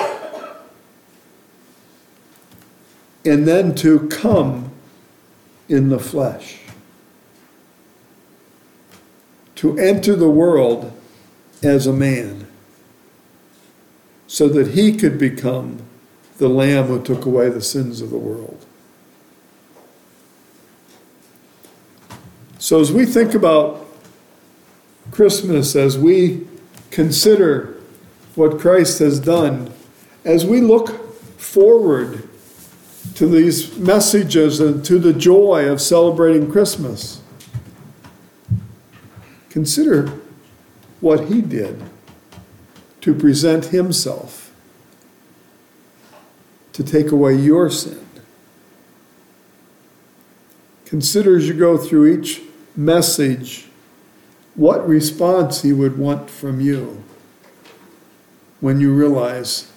And then to come in the flesh. To enter the world as a man. So that he could become the Lamb who took away the sins of the world. So as we think about Christmas, as we consider what Christ has done, as we look forward to these messages and to the joy of celebrating Christmas, consider what he did to present himself to take away your sin. Consider as you go through each message what response he would want from you when you realize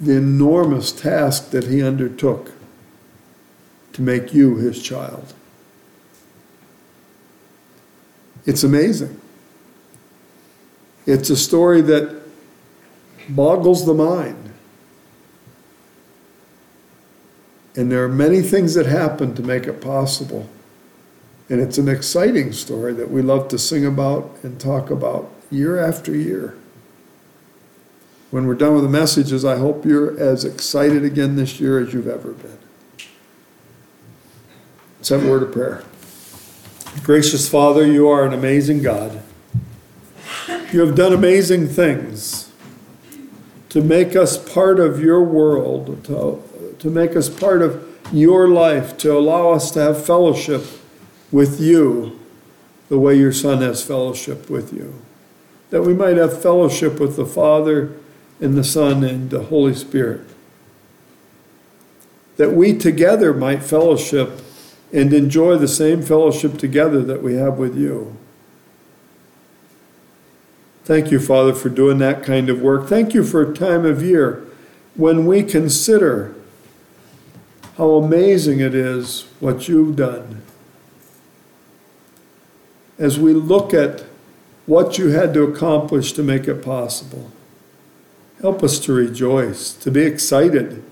the enormous task that he undertook to make you his child. It's amazing. It's a story that boggles the mind. And there are many things that happen to make it possible. And it's an exciting story that we love to sing about and talk about year after year. When we're done with the messages, I hope you're as excited again this year as you've ever been. Second word of prayer. Gracious Father, you are an amazing God. You have done amazing things to make us part of your world, to, to make us part of your life, to allow us to have fellowship with you the way your Son has fellowship with you, that we might have fellowship with the Father and the Son and the Holy Spirit, that we together might fellowship and enjoy the same fellowship together that we have with you. Thank you, Father, for doing that kind of work. Thank you for a time of year when we consider how amazing it is what you've done. As we look at what you had to accomplish to make it possible, help us to rejoice, to be excited,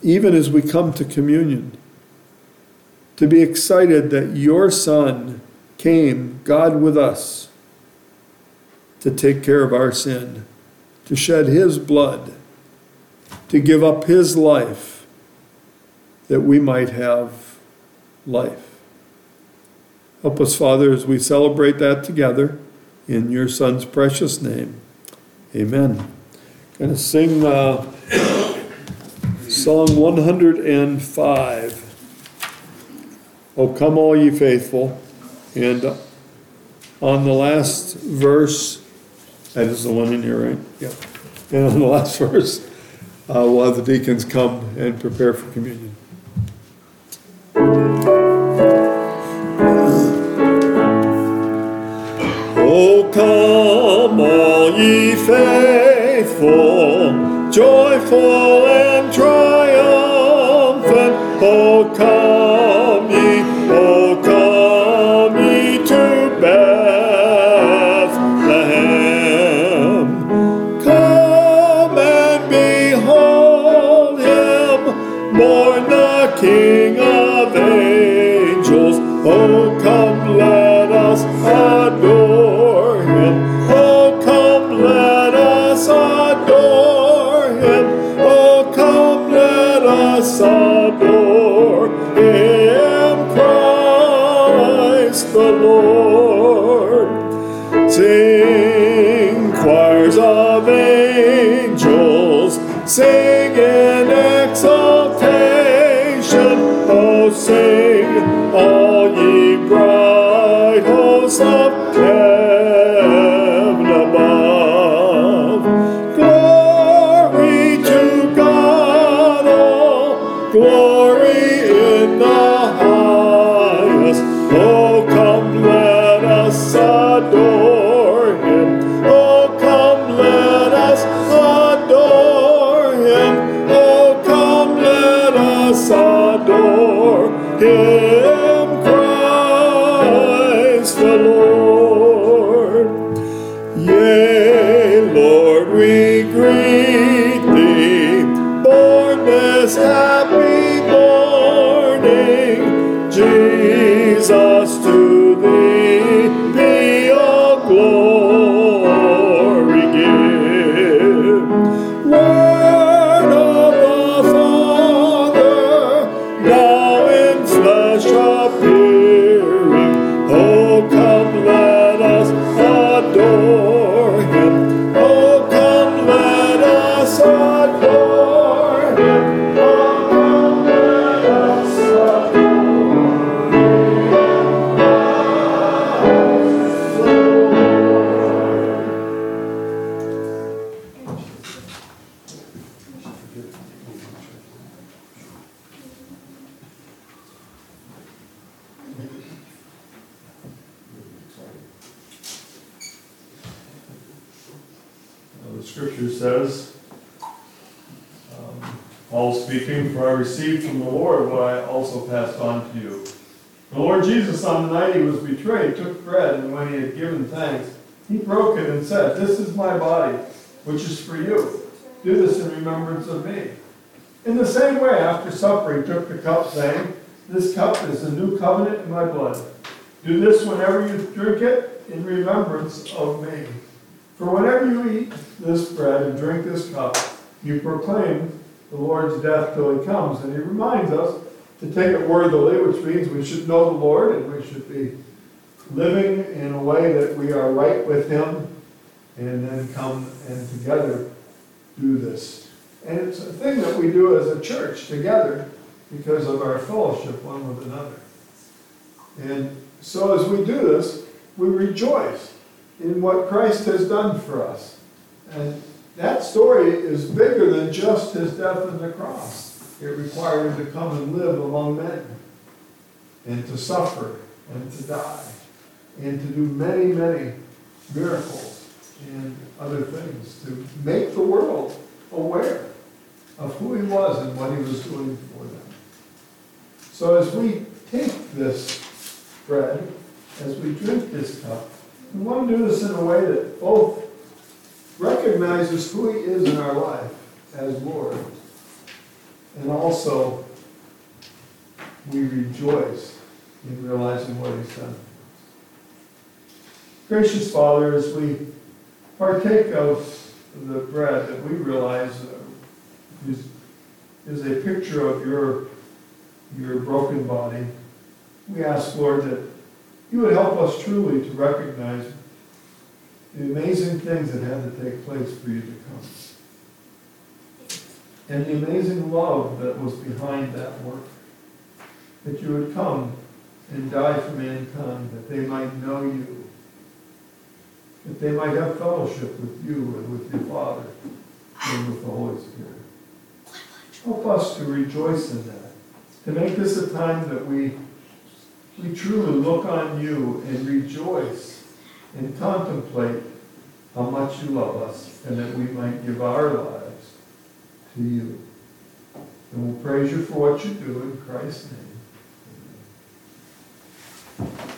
even as we come to communion, to be excited that your Son came, God with us, to take care of our sin, to shed his blood, to give up his life, that we might have life. Help us, Father, as we celebrate that together, in your Son's precious name. Amen. Going to sing uh, Song one hundred five. O Come All Ye Faithful, and on the last verse, that is the one in here, right? Yeah. And on the last verse, uh, we'll have the deacons come and prepare for communion. O come all ye faithful, joyful and triumphant, O come ye, O come ye to Bethlehem. Come and behold him, born the King of angels. O come, let us adore. Adore him, Christ the Lord. Sing, choirs of angels, sing in exaltation. Oh, sing, all ye bright hosts of heaven above. Glory in the highest. Oh, come, let us adore him. Oh, come, let us adore him. Oh, come, let us adore him, Christ the Lord. Yea, Lord, we greet thee, born this happy Jesus, to thee be all glory given. Word of the Father, now in flesh appearing. Oh, come, let us adore him. Oh, come, let us adore him. For I received from the Lord what I also passed on to you. The Lord Jesus, on the night he was betrayed, took bread, and when he had given thanks, he broke it and said, "This is my body, which is for you. Do this in remembrance of me." In the same way, after supper, he took the cup, saying, "This cup is the new covenant in my blood. Do this whenever you drink it in remembrance of me. For whenever you eat this bread and drink this cup, you proclaim the Lord's death till he comes." And he reminds us to take it worthily, which means we should know the Lord and we should be living in a way that we are right with Him, and then come and together do this. And it's a thing that we do as a church together because of our fellowship one with another. And so as we do this, we rejoice in what Christ has done for us. And that story is bigger than just His death on the cross. It required Him to come and live among men, and to suffer, and to die, and to do many, many miracles and other things to make the world aware of who He was and what He was doing for them. So as we take this bread, as we drink this cup, we want to do this in a way that both recognizes who He is in our life as Lord, and also we rejoice in realizing what He's done. Gracious Father, as we partake of the bread that we realize is, is a picture of your, your broken body, we ask, Lord, that You would help us truly to recognize the amazing things that had to take place for You to come, and the amazing love that was behind that work, that You would come and die for mankind, that they might know You, that they might have fellowship with You and with Your Father and with the Holy Spirit. Help us to rejoice in that, to make this a time that we, we truly look on You and rejoice and contemplate how much You love us, and that we might give our lives to You. And we'll praise You for what You do in Christ's name. Amen.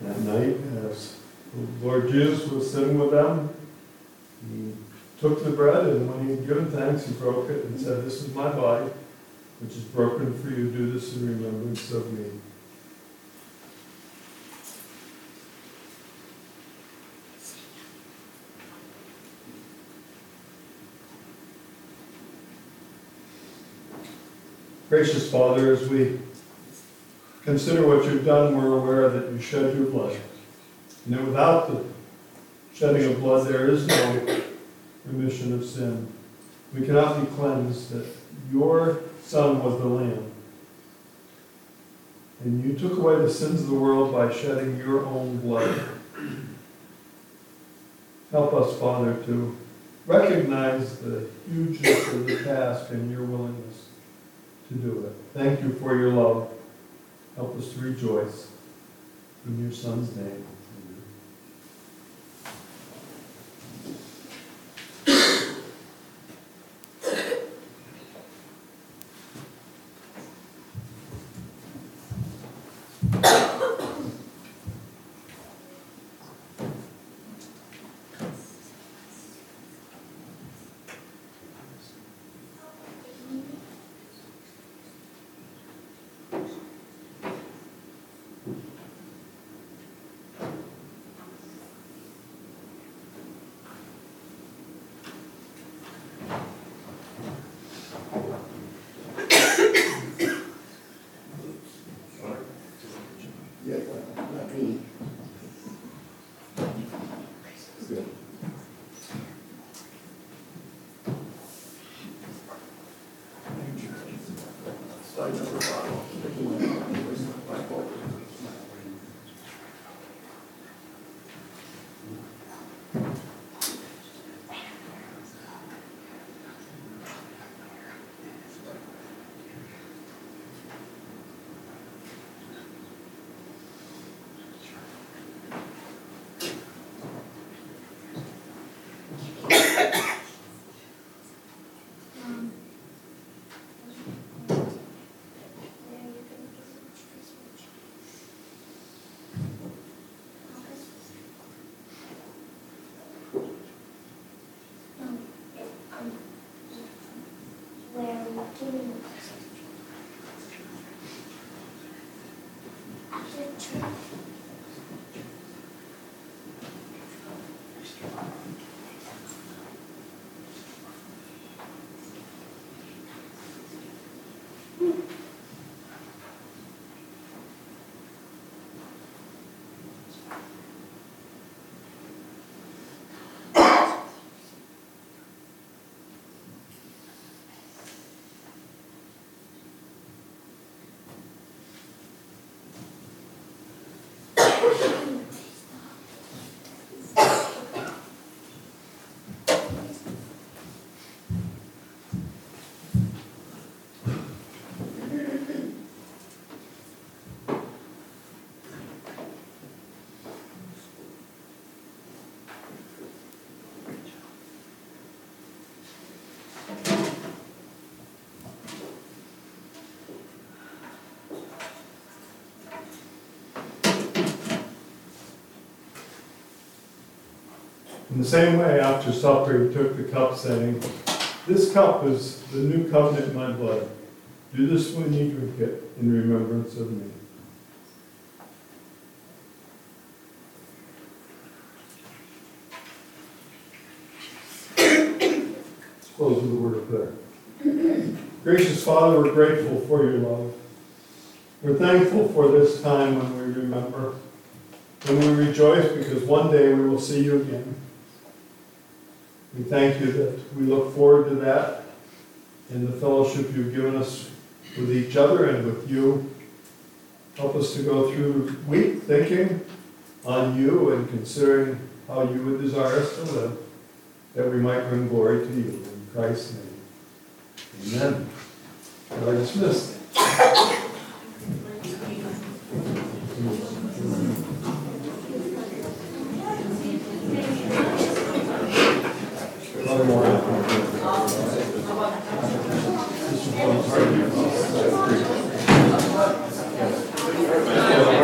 That night, as the Lord Jesus was sitting with them, He took the bread, and when He had given thanks, He broke it and said, "This is my body, which is broken for you. Do this in remembrance of me." Gracious Father, as we consider what You've done, we're aware that You shed Your blood, and that without the shedding of blood there is no remission of sin. We cannot be cleansed, that Your Son was the Lamb, and You took away the sins of the world by shedding Your own blood. Help us, Father, to recognize the hugeness of the task and your willingness to do it. Thank you for your love. Help us to rejoice in your Son's name. In the same way, after supper, he took the cup, saying, "This cup is the new covenant in my blood. Do this when you drink it in remembrance of me." Let's close with a word of prayer. Gracious Father, we're grateful for your love. We're thankful for this time when we remember, when we rejoice because one day we will see you again. We thank you that we look forward to that and the fellowship you've given us with each other and with you. Help us to go through the week thinking on you and considering how you would desire us to live, that we might bring glory to you. In Christ's name, amen. You are dismissed.